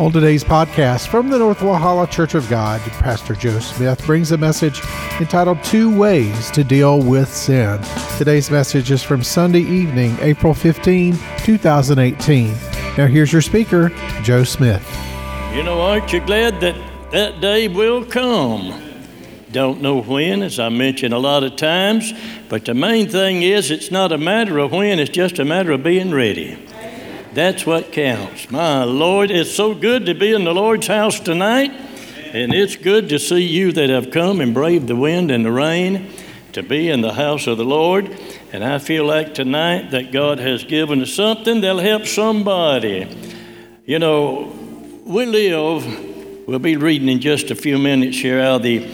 On today's podcast, from the North Wahala Church of God, Pastor Joe Smith brings a message entitled 2 Ways to Deal with Sin. Today's message is from Sunday evening, April 15, 2018. Now here's your speaker, Joe Smith. You know, aren't you glad that day will come? Don't know when, as I mention a lot of times, but the main thing is it's not a matter of when, it's just a matter of being ready. That's what counts. My Lord, it's so good to be in the Lord's house tonight, and it's good to see you that have come and braved the wind and the rain to be in the house of the Lord. And I feel like tonight that God has given us something that'll help somebody. You know, we'll be reading in just a few minutes here out of the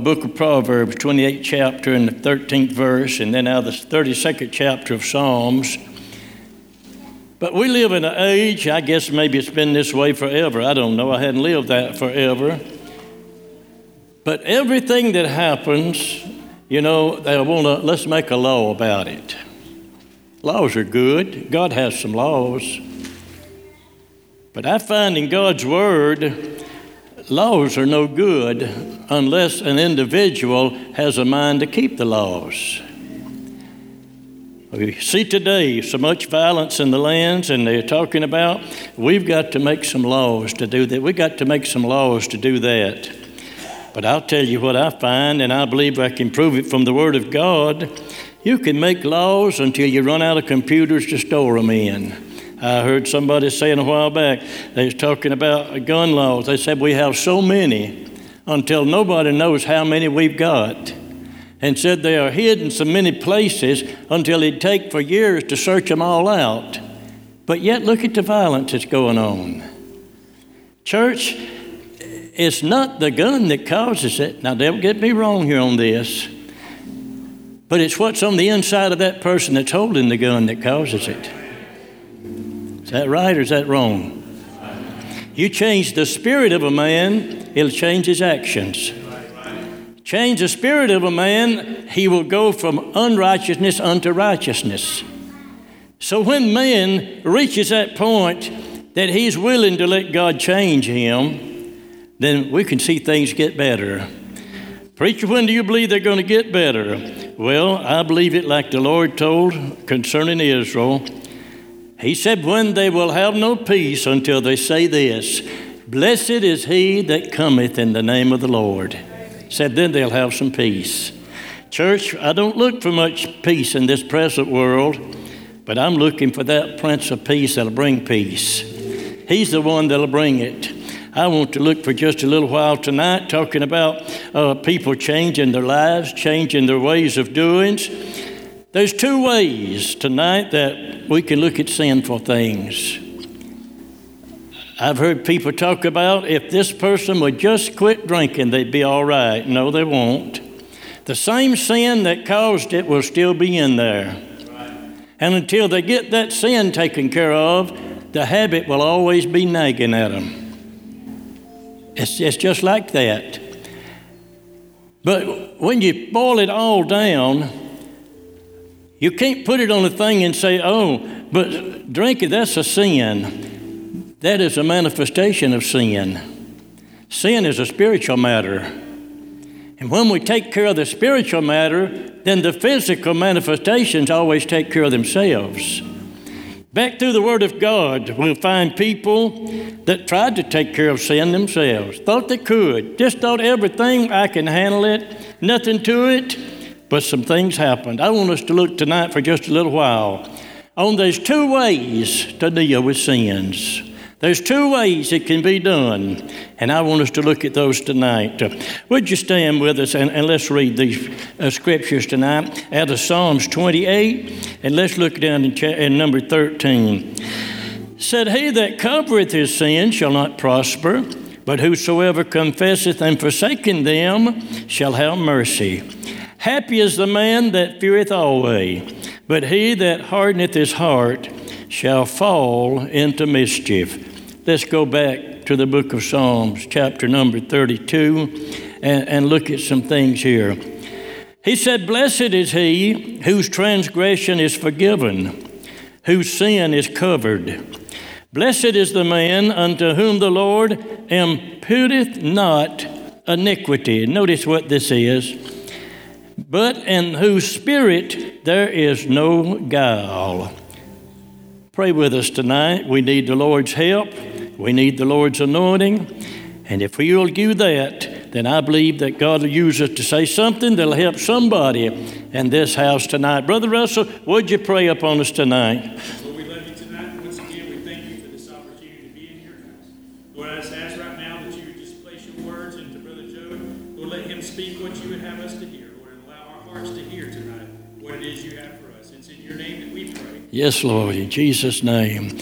book of Proverbs, 28th chapter and the 13th verse, and then out of the 32nd chapter of Psalms. But we live in an age, I guess maybe it's been this way forever. I don't know. I hadn't lived that forever. But everything that happens, you know, they want to, let's make a law about it. Laws are good. God has some laws. But I find in God's Word, laws are no good unless an individual has a mind to keep the laws. We see today so much violence in the lands, and they're talking about we've got to make some laws to do that. We've got to make some laws to do that. But I'll tell you what I find, and I believe I can prove it from the Word of God. You can make laws until you run out of computers to store them in. I heard somebody saying a while back, they was talking about gun laws. They said we have so many until nobody knows how many we've got. And said they are hid in so many places until it'd take for years to search them all out. But yet, look at the violence that's going on. Church, it's not the gun that causes it. Now, don't get me wrong here on this. But it's what's on the inside of that person that's holding the gun that causes it. Is that right or is that wrong? You change the spirit of a man, it'll change his actions. Change the spirit of a man, he will go from unrighteousness unto righteousness. So when man reaches that point that he's willing to let God change him, then we can see things get better. Preacher, when do you believe they're going to get better? Well, I believe it like the Lord told concerning Israel. He said, when they will have no peace until they say this, blessed is he that cometh in the name of the Lord. Said then they'll have some peace. Church, I don't look for much peace in this present world, but I'm looking for that Prince of Peace that'll bring peace. He's the one that'll bring it. I want to look for just a little while tonight talking about people changing their lives, changing their ways of doings. There's 2 ways tonight that we can look at sinful things. I've heard people talk about if this person would just quit drinking, they'd be all right. No, they won't. The same sin that caused it will still be in there. And until they get that sin taken care of, the habit will always be nagging at them. It's just like that. But when you boil it all down, you can't put it on a thing and say, oh, but drinking, that's a sin. That is a manifestation of sin. Sin is a spiritual matter. And when we take care of the spiritual matter, then the physical manifestations always take care of themselves. Back through the Word of God, we'll find people that tried to take care of sin themselves, thought they could, just thought everything, I can handle it, nothing to it, but some things happened. I want us to look tonight for just a little while on these 2 ways to deal with sins. There's 2 ways it can be done, and I want us to look at those tonight. Would you stand with us, and let's read these scriptures tonight out of Psalms 28, and let's look down in number 13. Said, he that covereth his sin shall not prosper, but whosoever confesseth and forsaken them shall have mercy. Happy is the man that feareth alway, but he that hardeneth his heart shall fall into mischief. Let's go back to the book of Psalms, chapter number 32, and look at some things here. He said, blessed is he whose transgression is forgiven, whose sin is covered. Blessed is the man unto whom the Lord imputeth not iniquity. Notice what this is. But in whose spirit there is no guile. Pray with us tonight. We need the Lord's help. We need the Lord's anointing. And if we'll do that, then I believe that God will use us to say something that'll help somebody in this house tonight. Brother Russell, would you pray upon us tonight? Yes, Lord, in Jesus' name.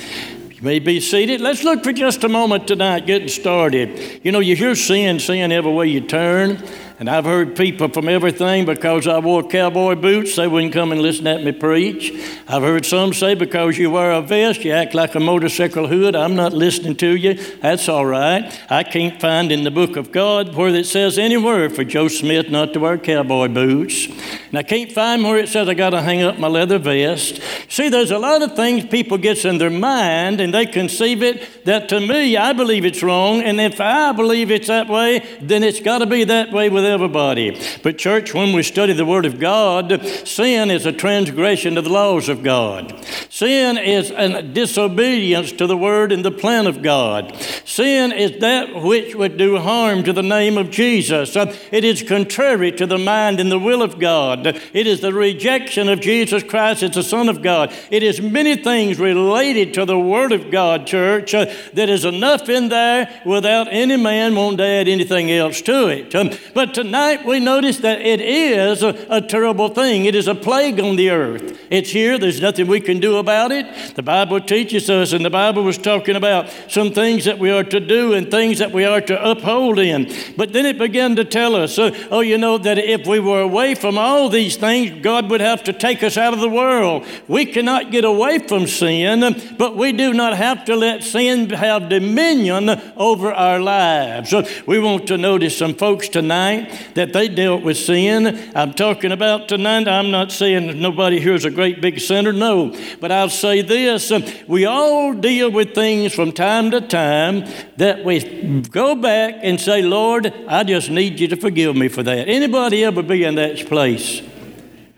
You may be seated. Let's look for just a moment tonight, getting started. You know, you hear sin every way you turn. And I've heard people from everything because I wore cowboy boots, they wouldn't come and listen at me preach. I've heard some say because you wear a vest, you act like a motorcycle hood, I'm not listening to you. That's all right. I can't find in the book of God where it says anywhere for Joe Smith not to wear cowboy boots. And I can't find where it says I got to hang up my leather vest. See, there's a lot of things people gets in their mind and they conceive it that to me, I believe it's wrong. And if I believe it's that way, then it's got to be that way with everybody. But church, when we study the Word of God, sin is a transgression of the laws of God. Sin is a disobedience to the Word and the plan of God. Sin is that which would do harm to the name of Jesus. It is contrary to the mind and the will of God. It is the rejection of Jesus Christ as the Son of God. It is many things related to the Word of God, church, that is enough in there without any man wanting to add anything else to it. But tonight we notice that it is a terrible thing. It is a plague on the earth. It's here. There's nothing we can do about it. The Bible teaches us, and the Bible was talking about some things that we are to do and things that we are to uphold in. But then it began to tell us, that if we were away from all these things, God would have to take us out of the world. We cannot get away from sin, but we do not have to let sin have dominion over our lives. So we want to notice some folks tonight that they dealt with sin. I'm talking about tonight. I'm not saying nobody here is a great big sinner. No. But I'll say this. We all deal with things from time to time that we go back and say, Lord, I just need you to forgive me for that. Anybody ever be in that place?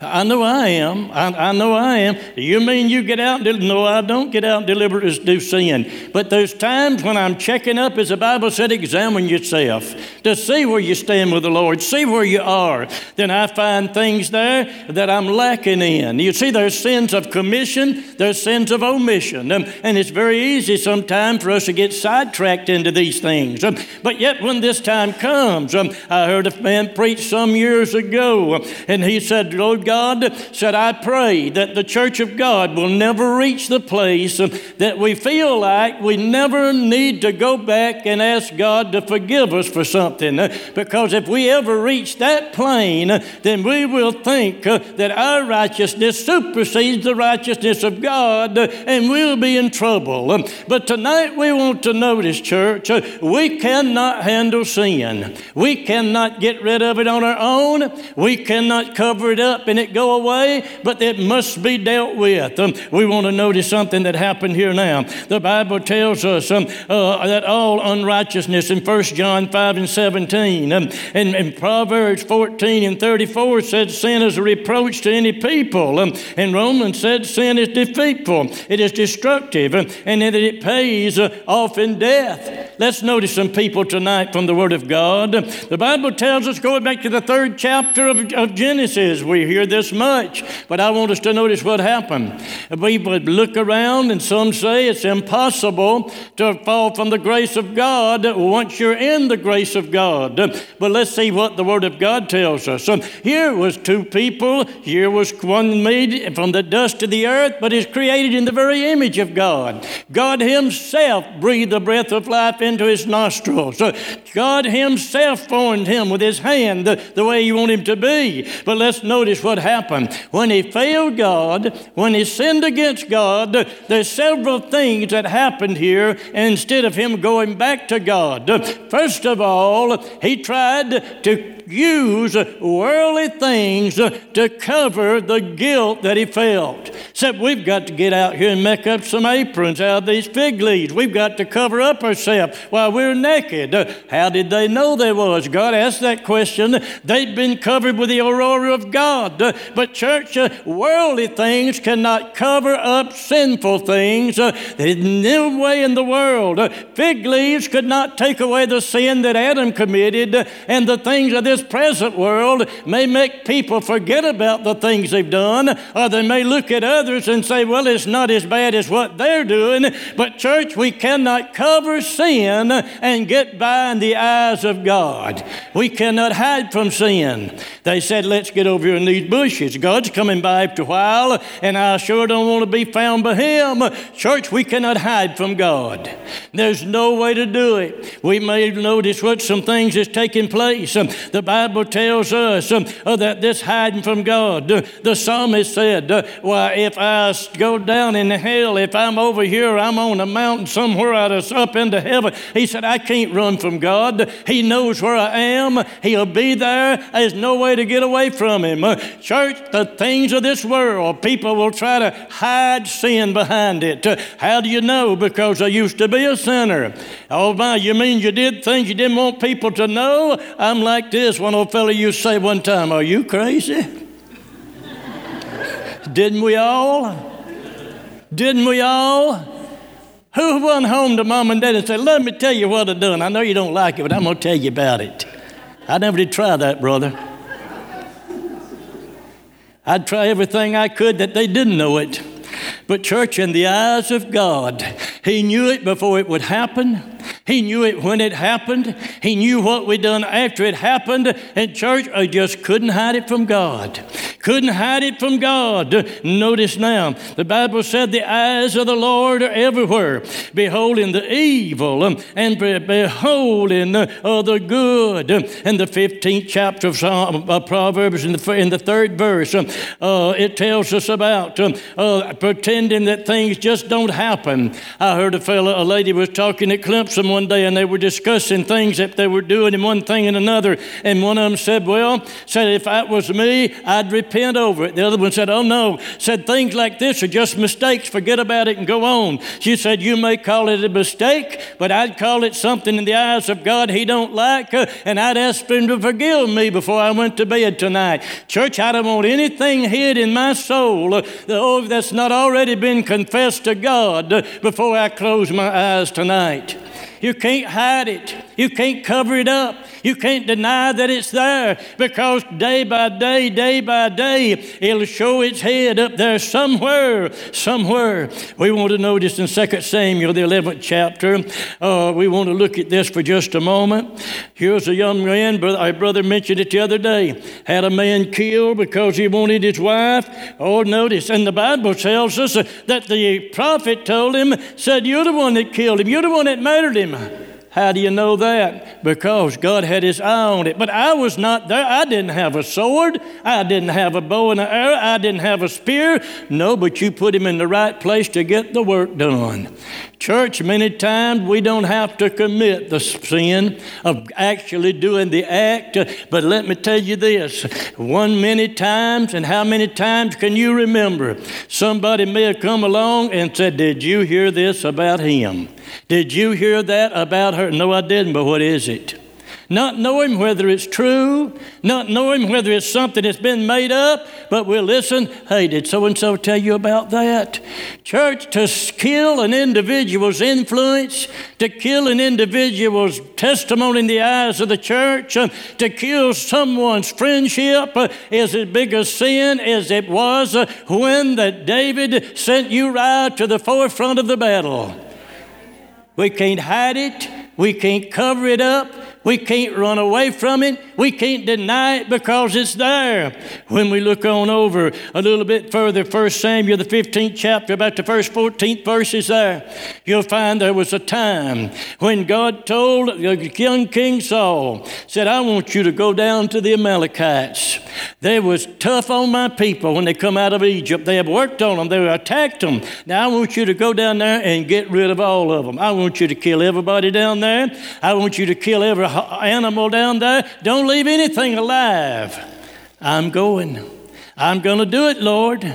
I know I am. I know I am. You mean you get out? No, I don't get out and deliberately do sin. But there's times when I'm checking up, as the Bible said, examine yourself to see where you stand with the Lord, see where you are. Then I find things there that I'm lacking in. You see, there's sins of commission, there's sins of omission. And it's very easy sometimes for us to get sidetracked into these things. But yet when this time comes, I heard a man preach some years ago, and he said, Lord God said, I pray that the church of God will never reach the place that we feel like we never need to go back and ask God to forgive us for something. Because if we ever reach that plane, then we will think that our righteousness supersedes the righteousness of God and we'll be in trouble. But tonight we want to notice, church, we cannot handle sin. We cannot get rid of it on our own. We cannot cover it up and it go away, but it must be dealt with. We want to notice something that happened here now. The Bible tells us that all unrighteousness in 1 John 5 and 17 and Proverbs 14 and 34 said sin is a reproach to any people. And Romans said sin is deceitful. It is destructive and that it pays off in death. Let's notice some people tonight from the Word of God. The Bible tells us, going back to the third chapter of Genesis, we hear this much, but I want us to notice what happened. We would look around and some say it's impossible to fall from the grace of God once you're in the grace of God. But let's see what the Word of God tells us. Here was two people. Here was one made from the dust of the earth, but is created in the very image of God. God himself breathed the breath of life into his nostrils. God himself formed him with his hand the way you want him to be. But let's notice what happened. When he failed God, when he sinned against God, there's several things that happened here instead of him going back to God. First of all, he tried to use worldly things to cover the guilt that he felt. Except we've got to get out here and make up some aprons out of these fig leaves. We've got to cover up ourselves while we're naked. How did they know they was? God asked that question. They'd been covered with the aurora of God. But church, worldly things cannot cover up sinful things. There's no way in the world. Fig leaves could not take away the sin that Adam committed, and the things of this present world may make people forget about the things they've done, or they may look at others and say, well, it's not as bad as what they're doing. But church, we cannot cover sin and get by in the eyes of God. We cannot hide from sin. They said, let's get over here in these bushes. God's coming by after a while, and I sure don't want to be found by him. Church, we cannot hide from God. There's no way to do it. We may notice what some things is taking place. The Bible tells us that this hiding from God. The psalmist said, why, if I go down in hell, if I'm over here, I'm on a mountain somewhere out of, up into heaven. He said, I can't run from God. He knows where I am. He'll be there. There's no way to get away from him. Church, the things of this world, people will try to hide sin behind it. How do you know? Because I used to be a sinner. Oh my, you mean you did things you didn't want people to know? I'm like this. One old fellow used to say one time, are you crazy? Didn't we all? Didn't we all? Who went home to mom and dad and said, let me tell you what I done. I know you don't like it, but I'm going to tell you about it. I never did try that, brother. I'd try everything I could that they didn't know it. But church, in the eyes of God, he knew it before it would happen. He knew it when it happened. He knew what we done after it happened. And church, I just couldn't hide it from God. Couldn't hide it from God. Notice now, the Bible said the eyes of the Lord are everywhere, beholding the evil and beholding the good. In the 15th chapter of Proverbs, in the third verse, it tells us about pretending that things just don't happen. I heard a lady was talking at Clemson one day, and they were discussing things that they were doing and one thing and another, and one of them said, if that was me, I'd repent over it. The other one said, oh no, said things like this are just mistakes, forget about it and go on. She said, you may call it a mistake, but I'd call it something in the eyes of God he don't like, and I'd ask him to forgive me before I went to bed tonight. Church, I don't want anything hid in my soul that's not already been confessed to God before I close my eyes tonight. You can't hide it. You can't cover it up. You can't deny that it's there, because day by day, it'll show its head up there somewhere, somewhere. We want to notice in 2 Samuel, the 11th chapter, we want to look at this for just a moment. Here's a young man, our brother mentioned it the other day, had a man killed because he wanted his wife. Oh, notice, and the Bible tells us that the prophet told him, said, you're the one that killed him. You're the one that murdered him. How do you know that? Because God had his eye on it. But I was not there. I didn't have a sword. I didn't have a bow and an arrow. I didn't have a spear. No, but you put him in the right place to get the work done. Church, many times we don't have to commit the sin of actually doing the act, but let me tell you this, many times, and how many times can you remember? Somebody may have come along and said, did you hear this about him? Did you hear that about her? No, I didn't, but what is it? Not knowing whether it's true, not knowing whether it's something that's been made up, but we'll listen, hey, did so-and-so tell you about that? Church, to kill an individual's influence, to kill an individual's testimony in the eyes of the church, to kill someone's friendship is as big a sin as it was when that David sent Uriah to the forefront of the battle. We can't hide it. We can't cover it up. We can't run away from it. We can't deny it because it's there. When we look on over a little bit further, 1 Samuel, the 15th chapter, about the first 14th verse is there. You'll find there was a time when God told young King Saul, said, I want you to go down to the Amalekites. They was tough on my people when they come out of Egypt. They have worked on them. They attacked them. Now I want you to go down there and get rid of all of them. I want you to kill everybody down there. I want you to kill every animal down there. Don't leave anything alive. I'm going. I'm going to do it, Lord.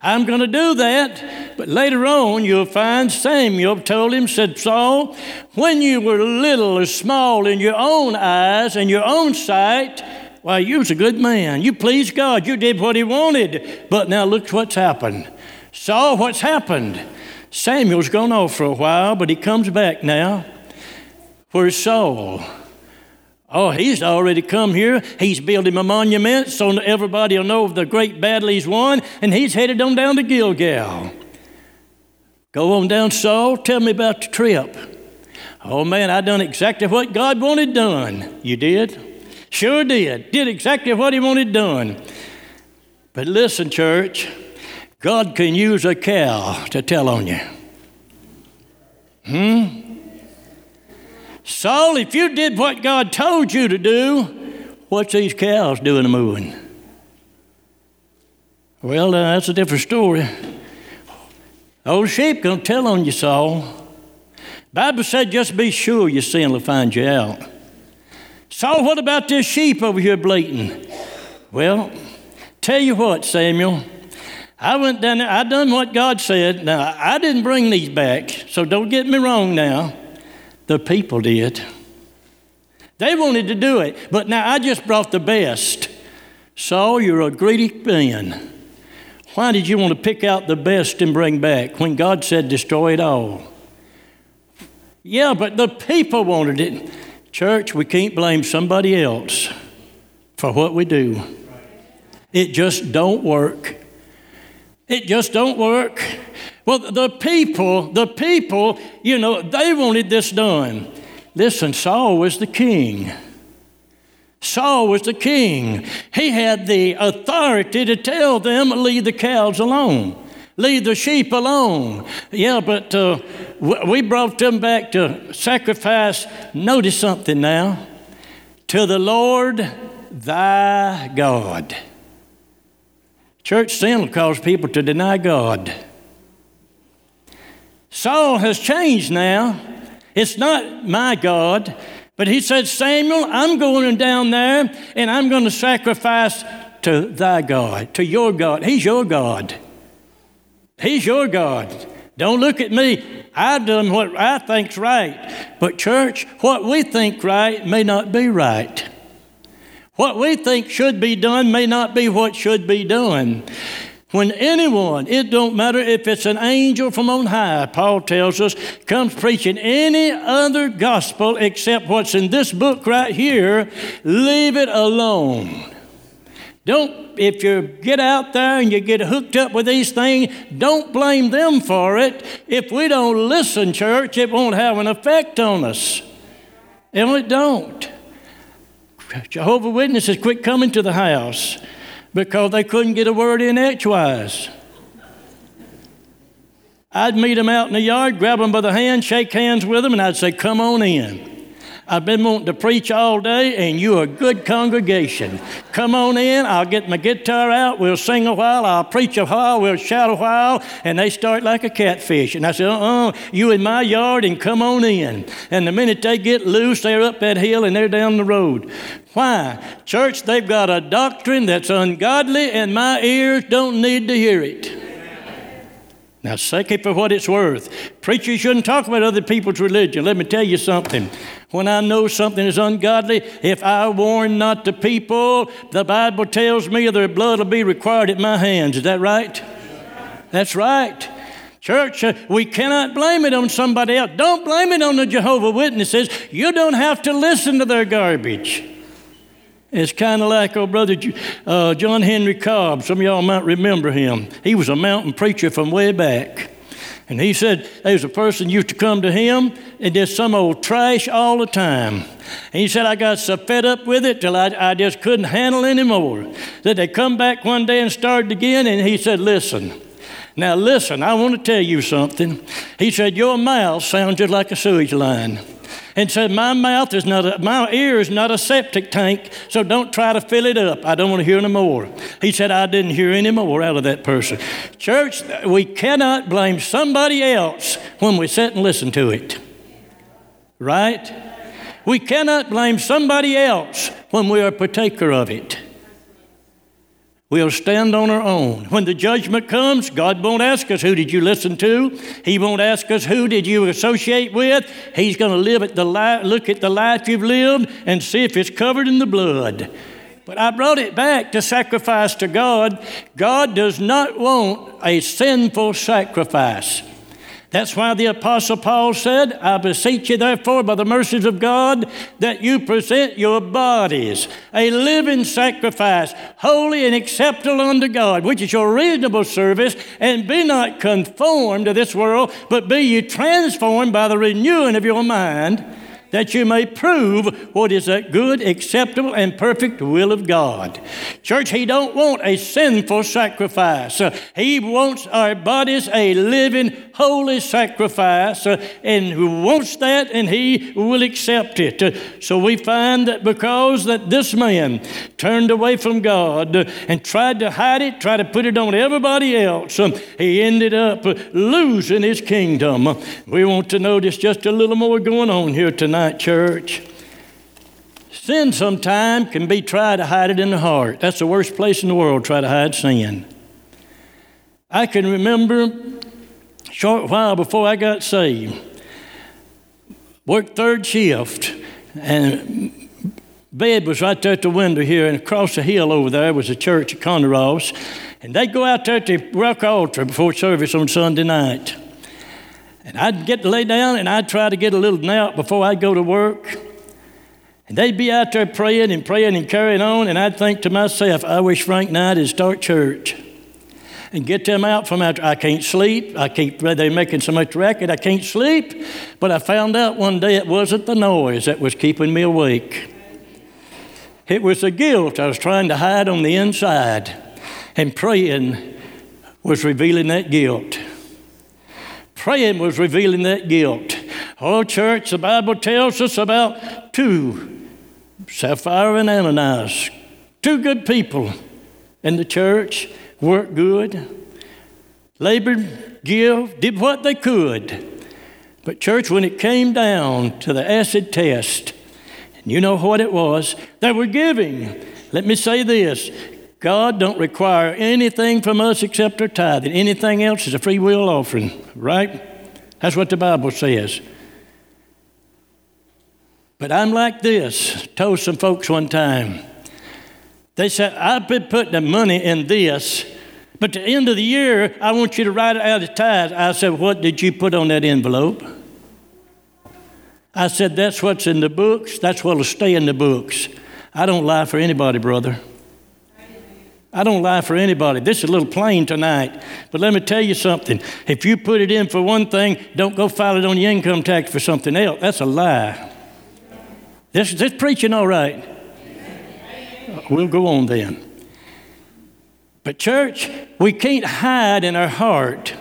I'm going to do that. But later on, you'll find Samuel told him, said, Saul, when you were little or small in your own eyes and your own sight, why, you was a good man. You pleased God. You did what he wanted. But now look what's happened. Saul, what's happened? Samuel's gone off for a while, but he comes back now. Where's Saul? Oh, he's already come here. He's built him a monument so everybody will know of the great battle he's won, and he's headed on down to Gilgal. Go on down, Saul. Tell me about the trip. Oh, man, I done exactly what God wanted done. You did? Sure did. Did exactly what he wanted done. But listen, church, God can use a cow to tell on you. Saul, if you did what God told you to do, what's these cows doing a moving? Well, that's a different story. Old sheep gonna tell on you, Saul. Bible said just be sure your sin will find you out. Saul, what about this sheep over here bleating? Well, tell you what, Samuel, I went down there, I done what God said. Now, I didn't bring these back, so don't get me wrong now. The people did. They wanted to do it, but now I just brought the best. Saul, you're a greedy man. Why did you want to pick out the best and bring back when God said destroy it all? Yeah, but the people wanted it. Church, we can't blame somebody else for what we do. It just don't work. It just don't work. Well, the people, you know, they wanted this done. Listen, Saul was the king. Saul was the king. He had the authority to tell them, leave the cows alone. Leave the sheep alone. Yeah, but we brought them back to sacrifice. Notice something now. To the Lord thy God. Church, sin will cause people to deny God. Saul has changed now. It's not my God. But he said, Samuel, I'm going down there and I'm going to sacrifice to thy God, to your God. He's your God. He's your God. Don't look at me. I've done what I think's right. But church, what we think right may not be right. What we think should be done may not be what should be done. When anyone, it don't matter if it's an angel from on high, Paul tells us, comes preaching any other gospel except what's in this book right here, leave it alone. Don't, if you get out there and you get hooked up with these things, don't blame them for it. If we don't listen, church, it won't have an effect on us. And it don't. Jehovah's Witnesses quit coming to the house because they couldn't get a word in edgewise. I'd meet them out in the yard, grab them by the hand, shake hands with them, and I'd say, come on in. I've been wanting to preach all day, and you're a good congregation. Come on in, I'll get my guitar out, we'll sing a while, I'll preach a while, we'll shout a while, and they start like a catfish. And I said, you in my yard, and come on in. And the minute they get loose, they're up that hill, and they're down the road. Why? Church, they've got a doctrine that's ungodly, and my ears don't need to hear it. Now, take it for what it's worth. Preachers shouldn't talk about other people's religion. Let me tell you something. When I know something is ungodly, if I warn not the people, the Bible tells me their blood will be required at my hands. Is that right? That's right. Church, we cannot blame it on somebody else. Don't blame it on the Jehovah's Witnesses. You don't have to listen to their garbage. It's kind of like old brother John Henry Cobb. Some of y'all might remember him. He was a mountain preacher from way back. And he said there was a person used to come to him and did some old trash all the time. And he said, I got so fed up with it till I just couldn't handle it anymore. That they come back one day and started again, and he said, listen. Now listen, I want to tell you something. He said, your mouth sounds just like a sewage line. And said, my ear is not a septic tank, so don't try to fill it up. I don't want to hear no more. He said, I didn't hear any more out of that person. Church, we cannot blame somebody else when we sit and listen to it. Right? We cannot blame somebody else when we are a partaker of it. We'll stand on our own. When the judgment comes, God won't ask us, who did you listen to? He won't ask us, who did you associate with? He's going to look at the life you've lived and see if it's covered in the blood. But I brought it back to sacrifice to God. God does not want a sinful sacrifice. That's why the Apostle Paul said, I beseech you, therefore, by the mercies of God, that you present your bodies a living sacrifice, holy and acceptable unto God, which is your reasonable service, and be not conformed to this world, but be ye transformed by the renewing of your mind, that you may prove what is that good, acceptable, and perfect will of God. Church, he don't want a sinful sacrifice. He wants our bodies a living, holy sacrifice, and wants that, and he will accept it. So we find that because that this man turned away from God and tried to hide it, tried to put it on everybody else, he ended up losing his kingdom. We want to notice just a little more going on here tonight. Church. Sin sometimes can be try to hide it in the heart. That's the worst place in the world, try to hide sin. I can remember a short while before I got saved, worked third shift, and bed was right there at the window here, and across the hill over there was a church at Conneross, and they'd go out there to rock altar before service on Sunday night. And I'd get to lay down, and I'd try to get a little nap before I'd go to work. And they'd be out there praying and praying and carrying on, and I'd think to myself, I wish Frank Knight would start church and get them out from out there. I can't sleep. They're making so much racket, I can't sleep. But I found out one day it wasn't the noise that was keeping me awake. It was the guilt I was trying to hide on the inside, and praying was revealing that guilt. Praying was revealing that guilt. Oh, church, the Bible tells us about two, Sapphira and Ananias, two good people in the church, worked good, labored, give, did what they could. But church, when it came down to the acid test, and you know what it was, they were giving. Let me say this. God don't require anything from us except our tithing. Anything else is a free will offering, right? That's what the Bible says. But I'm like this. Told some folks one time. They said, I've been putting the money in this, but at the end of the year, I want you to write it out as tithe. I said, what did you put on that envelope? I said, that's what's in the books. That's what'll stay in the books. I don't lie for anybody, brother. I don't lie for anybody. This is a little plain tonight, but let me tell you something. If you put it in for one thing, don't go file it on your income tax for something else. That's a lie. This preaching all right. We'll go on then. But church, we can't hide in our heart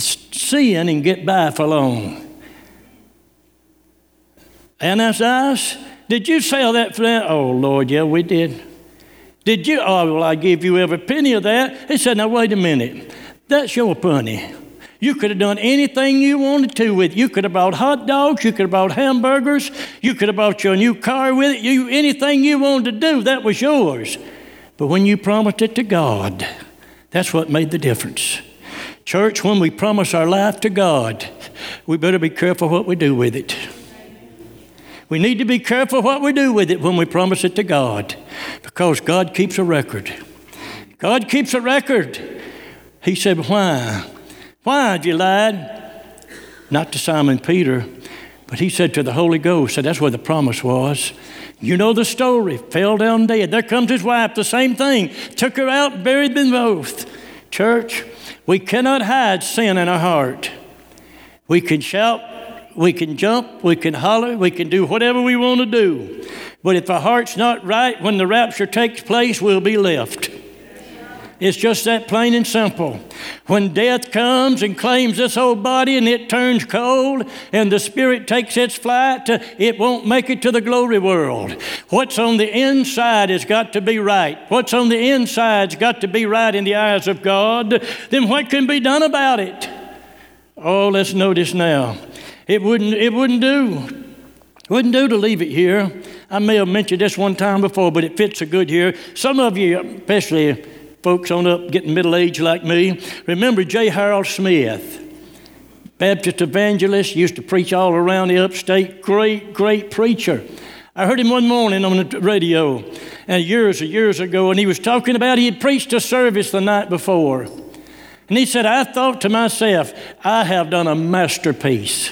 sin and get by for long. Ananias, did you sell that for that? Oh, Lord, yeah, we did. Did you? Oh, well, I give you every penny of that. He said, now, wait a minute. That's your penny. You could have done anything you wanted to with it. You could have bought hot dogs. You could have bought hamburgers. You could have bought your new car with it. Anything you wanted to do, that was yours. But when you promised it to God, that's what made the difference. Church, when we promise our life to God, we better be careful what we do with it. We need to be careful what we do with it when we promise it to God, because God keeps a record. God keeps a record. He said, why? Why have you lied? Not to Simon Peter, but he said to the Holy Ghost, so that's where the promise was. You know the story, fell down dead. There comes his wife, the same thing. Took her out, buried them both. Church, we cannot hide sin in our heart. We can shout, we can jump, we can holler, we can do whatever we want to do. But if our heart's not right, when the rapture takes place, we'll be left. It's just that plain and simple. When death comes and claims this old body and it turns cold and the spirit takes its flight, it won't make it to the glory world. What's on the inside has got to be right. What's on the inside's got to be right in the eyes of God. Then what can be done about it? Oh, let's notice now. It wouldn't do. It wouldn't do to leave it here. I may have mentioned this one time before, but it fits so good here. Some of you, especially folks on up getting middle-aged like me, remember J. Harold Smith, Baptist evangelist, used to preach all around the upstate. Great, great preacher. I heard him one morning on the radio and years ago, and he was talking about he had preached a service the night before. And he said, I thought to myself, I have done a masterpiece.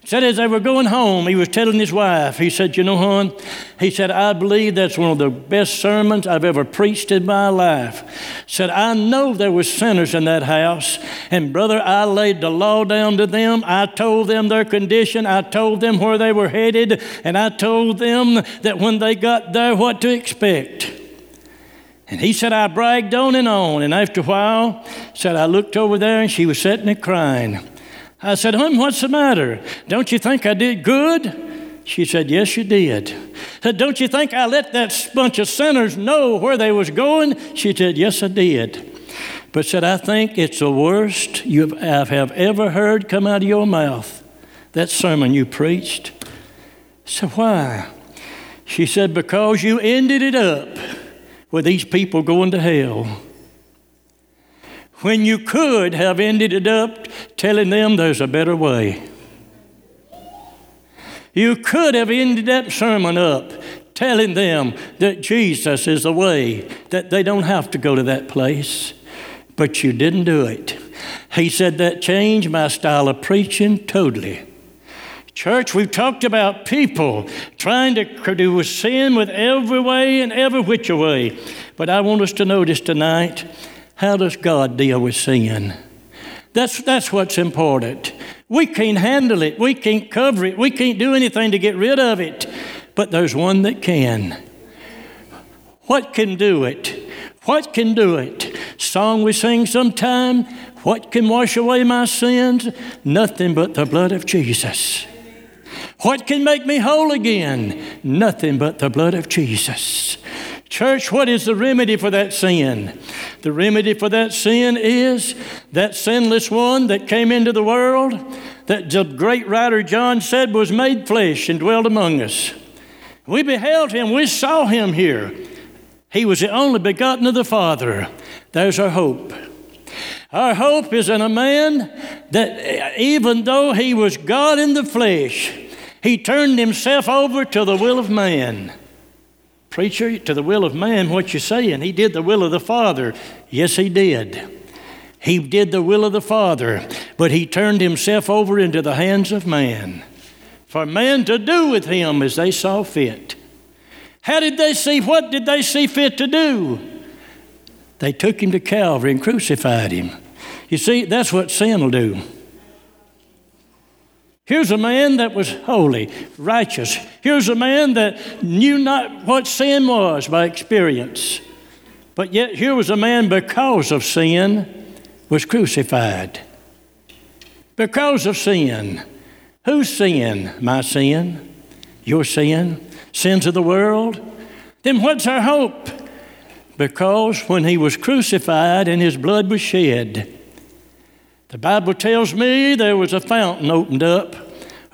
He said as they were going home, he was telling his wife, he said, you know, hon, he said, I believe that's one of the best sermons I've ever preached in my life. He said, I know there were sinners in that house, and brother, I laid the law down to them. I told them their condition. I told them where they were headed, and I told them that when they got there, what to expect. And he said, I bragged on, and after a while, said, I looked over there, and she was sitting there crying. I said, hon, what's the matter? Don't you think I did good? She said, yes, you did. Don't you think I let that bunch of sinners know where they was going? She said, yes, I did. But said, I think it's the worst I have ever heard come out of your mouth, that sermon you preached. I said, why? She said, because you ended it up with these people going to hell, when you could have ended it up telling them there's a better way. You could have ended that sermon up telling them that Jesus is the way, that they don't have to go to that place, but you didn't do it. He said that changed my style of preaching totally. Church, we've talked about people trying to do sin with every way and every which way, but I want us to notice tonight, how does God deal with sin? That's what's important. We can't handle it. We can't cover it. We can't do anything to get rid of it. But there's one that can. What can do it? What can do it? Song we sing sometime, what can wash away my sins? Nothing but the blood of Jesus. What can make me whole again? Nothing but the blood of Jesus. Church, what is the remedy for that sin? The remedy for that sin is that sinless one that came into the world, that the great writer John said was made flesh and dwelt among us. We beheld him. We saw him here. He was the only begotten of the Father. There's our hope. Our hope is in a man that even though he was God in the flesh, he turned himself over to the will of man. Preacher, to the will of man, what you saying? He did the will of the Father. Yes, he did. He did the will of the Father, but he turned himself over into the hands of man, for man to do with him as they saw fit. How did they see? What did they see fit to do? They took him to Calvary and crucified him. You see, that's what sin will do. Here's a man that was holy, righteous. Here's a man that knew not what sin was by experience. But yet here was a man, because of sin, was crucified. Because of sin. Whose sin? My sin. Your sin. Sins of the world. Then what's our hope? Because when he was crucified and his blood was shed, the Bible tells me there was a fountain opened up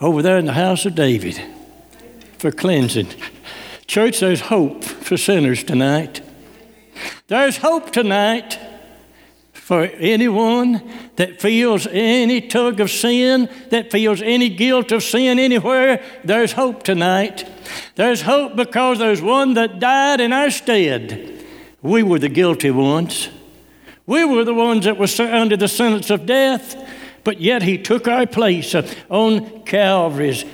over there in the house of David for cleansing. Church, there's hope for sinners tonight. There's hope tonight for anyone that feels any tug of sin, that feels any guilt of sin anywhere. There's hope tonight. There's hope because there's one that died in our stead. We were the guilty ones. We were the ones that were under the sentence of death, but yet he took our place on Calvary's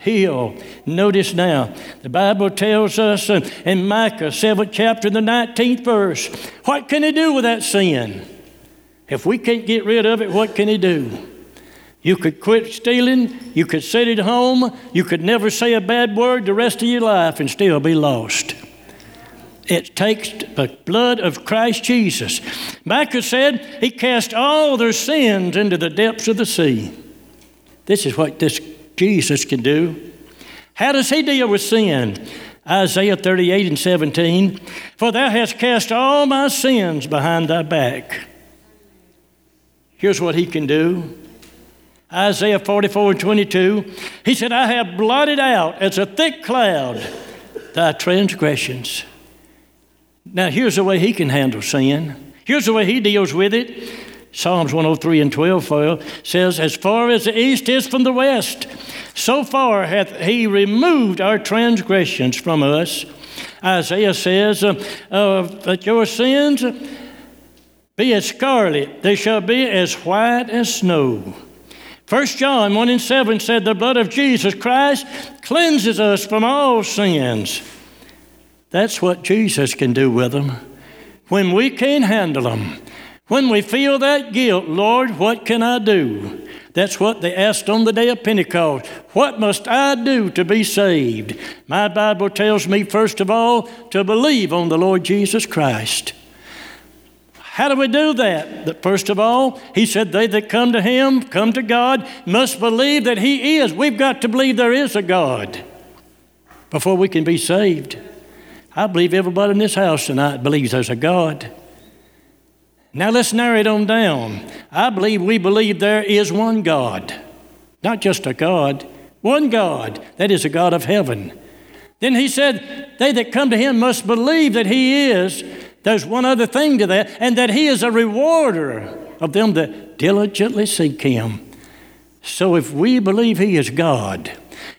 hill. Notice now, the Bible tells us in Micah 7th chapter, the 19th verse, what can he do with that sin? If we can't get rid of it, what can he do? You could quit stealing, you could sit at home, you could never say a bad word the rest of your life and still be lost. It takes the blood of Christ Jesus. Micah said he cast all their sins into the depths of the sea. This is what this Jesus can do. How does he deal with sin? Isaiah 38 and 17. For thou hast cast all my sins behind thy back. Here's what he can do. Isaiah 44:22, he said, I have blotted out as a thick cloud thy transgressions. Now, here's the way he can handle sin. Here's the way he deals with it. Psalms 103:12 says, as far as the east is from the west, so far hath he removed our transgressions from us. Isaiah says, that your sins be as scarlet, they shall be as white as snow. 1 John 1:7 said, the blood of Jesus Christ cleanses us from all sins. That's what Jesus can do with them. When we can't handle them, when we feel that guilt, Lord, what can I do? That's what they asked on the day of Pentecost. What must I do to be saved? My Bible tells me, first of all, to believe on the Lord Jesus Christ. How do we do that? First of all, he said, they that come to him, come to God, must believe that he is. We've got to believe there is a God before we can be saved. I believe everybody in this house tonight believes there's a God. Now let's narrow it on down. I believe we believe there is one God, not just a God, one God, that is a God of heaven. Then he said, they that come to him must believe that he is. There's one other thing to that, and that he is a rewarder of them that diligently seek him. So if we believe he is God,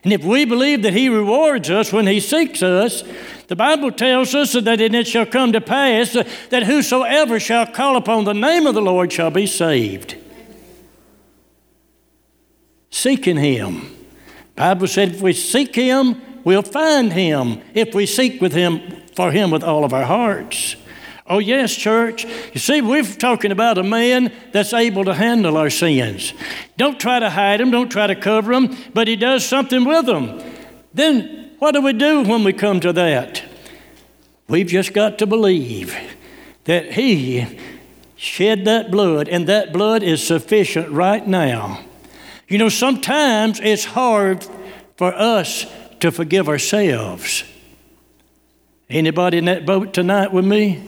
and if we believe that he rewards us when he seeks us, the Bible tells us that it shall come to pass that whosoever shall call upon the name of the Lord shall be saved. Seeking him. The Bible said if we seek him, we'll find him, if we seek with him for him with all of our hearts. Oh, yes, church. You see, we're talking about a man that's able to handle our sins. Don't try to hide them. Don't try to cover them. But he does something with them. Then what do we do when we come to that? We've just got to believe that he shed that blood, and that blood is sufficient right now. You know, sometimes it's hard for us to forgive ourselves. Anybody in that boat tonight with me?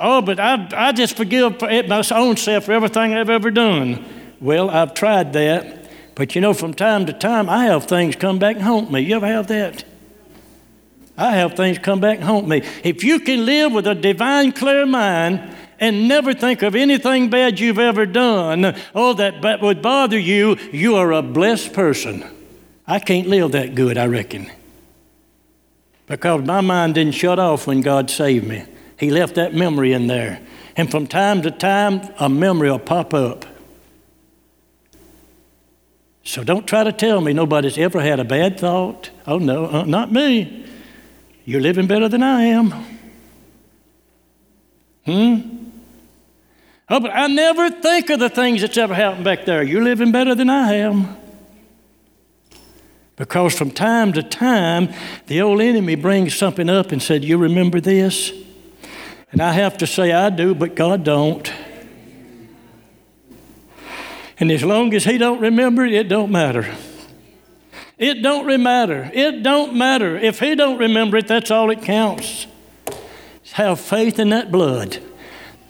Oh, but I just forgive my own self for everything I've ever done. Well, I've tried that. But you know, from time to time, I have things come back and haunt me. You ever have that? I have things come back and haunt me. If you can live with a divine clear mind and never think of anything bad you've ever done, oh, that would bother you, you are a blessed person. I can't live that good, I reckon. Because my mind didn't shut off when God saved me. He left that memory in there. And from time to time, a memory will pop up. So don't try to tell me nobody's ever had a bad thought. Oh, no, not me. You're living better than I am. Oh, but I never think of the things that's ever happened back there. You're living better than I am. Because from time to time, the old enemy brings something up and said, you remember this? And I have to say I do, but God don't. And as long as he don't remember it, it don't matter. It don't matter. It don't matter. If he don't remember it, that's all it counts. Have faith in that blood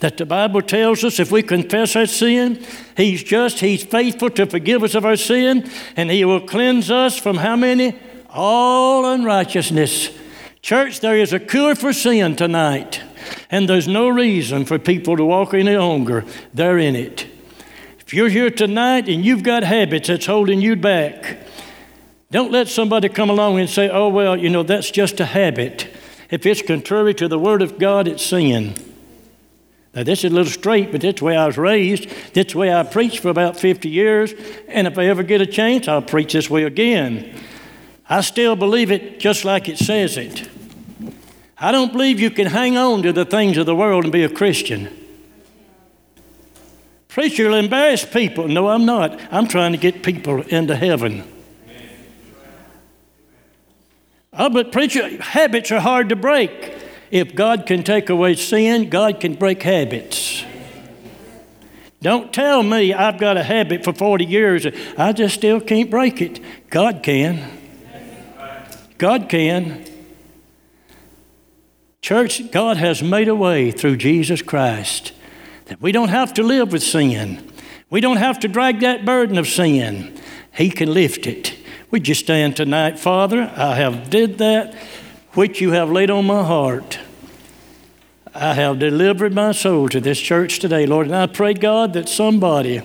that the Bible tells us if we confess our sin, he's just, he's faithful to forgive us of our sin, and he will cleanse us from how many? All unrighteousness. Church, there is a cure for sin tonight. And there's no reason for people to walk any longer. They're in it. If you're here tonight and you've got habits that's holding you back, don't let somebody come along and say, oh, well, you know, that's just a habit. If it's contrary to the Word of God, it's sin. Now, this is a little straight, but that's the way I was raised. That's the way I preached for about 50 years. And if I ever get a chance, I'll preach this way again. I still believe it just like it says it. I don't believe you can hang on to the things of the world and be a Christian. Preacher will embarrass people. No, I'm not. I'm trying to get people into heaven. Oh, but preacher, habits are hard to break. If God can take away sin, God can break habits. Don't tell me I've got a habit for 40 years. I just still can't break it. God can. God can. Church, God has made a way through Jesus Christ that we don't have to live with sin. We don't have to drag that burden of sin. He can lift it. Would you stand tonight, Father? I have did that which you have laid on my heart. I have delivered my soul to this church today, Lord. And I pray, God, that somebody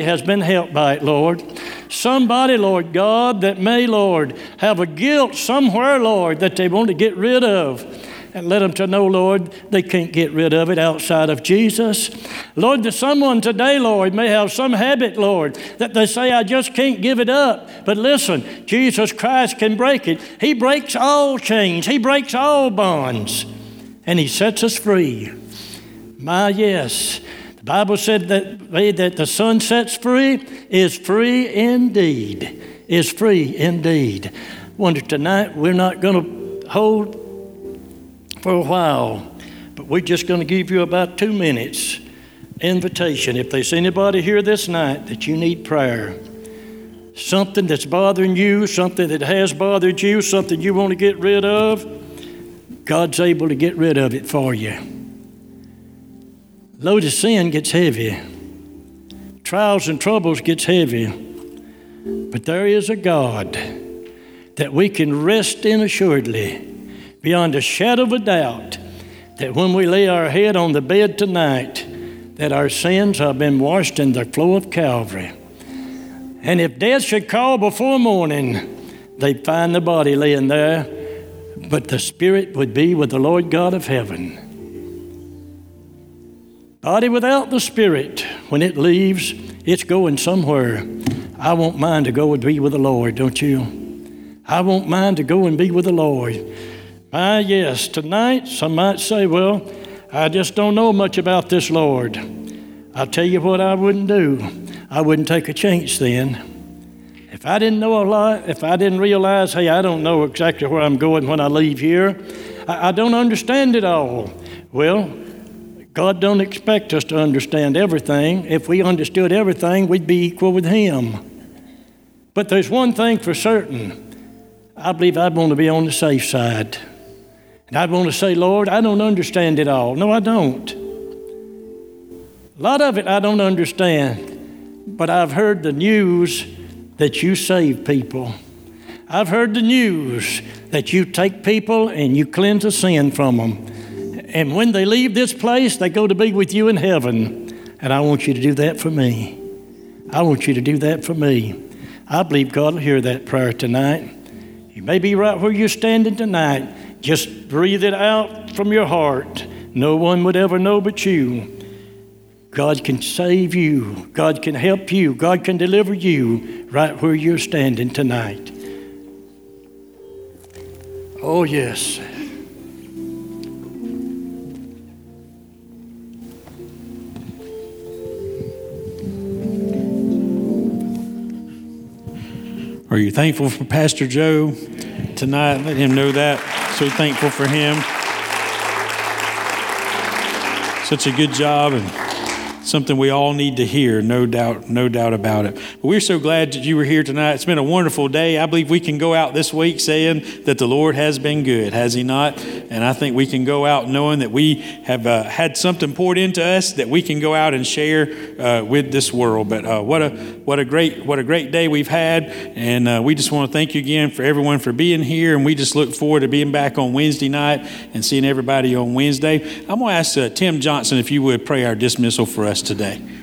has been helped by it, Lord. Somebody, Lord God, that may, Lord, have a guilt somewhere, Lord, that they want to get rid of. And let them to know, Lord, they can't get rid of it outside of Jesus. Lord, that someone today, Lord, may have some habit, Lord, that they say, I just can't give it up. But listen, Jesus Christ can break it. He breaks all chains. He breaks all bonds. And He sets us free. My yes. The Bible said that the Son sets free is free indeed. Is free indeed. I wonder tonight we're not going to hold for a while, but we're just going to give you about 2 minutes invitation. If there's anybody here this night that you need prayer, something that's bothering you, something that has bothered you, something you want to get rid of, God's able to get rid of it for you. Load of sin gets heavy. Trials and troubles gets heavy. But there is a God that we can rest in assuredly, beyond a shadow of a doubt, that when we lay our head on the bed tonight, that our sins have been washed in the flow of Calvary. And if death should call before morning, they'd find the body laying there, but the spirit would be with the Lord God of heaven. Body without the spirit, when it leaves, it's going somewhere. I want mine to go and be with the Lord, don't you? I want mine to go and be with the Lord. Ah, yes, tonight some might say, well, I just don't know much about this Lord. I'll tell you what I wouldn't do. I wouldn't take a chance then. If I didn't know a lot, if I didn't realize, hey, I don't know exactly where I'm going when I leave here. I don't understand it all. Well, God don't expect us to understand everything. If we understood everything, we'd be equal with Him. But there's one thing for certain. I believe I'd want to be on the safe side. And I'd want to say, Lord, I don't understand it all. No, I don't. A lot of it I don't understand. But I've heard the news that you save people. I've heard the news that you take people and you cleanse the sin from them. And when they leave this place, they go to be with you in heaven. And I want you to do that for me. I want you to do that for me. I believe God will hear that prayer tonight. You may be right where you're standing tonight. Just breathe it out from your heart. No one would ever know but you. God can save you. God can help you. God can deliver you right where you're standing tonight. Oh, yes. Are you thankful for Pastor Joe tonight? Let him know that. So thankful for him. Such a good job and something we all need to hear, no doubt about it. But we're so glad that you were here tonight. It's been a wonderful day. I believe we can go out this week saying that the Lord has been good, has He not? And I think we can go out knowing that we have had something poured into us that we can go out and share with this world. But what a great day we've had, and we just want to thank you again for everyone for being here, and we just look forward to being back on Wednesday night and seeing everybody on Wednesday. I'm going to ask Tim Johnson if you would pray our dismissal for us today.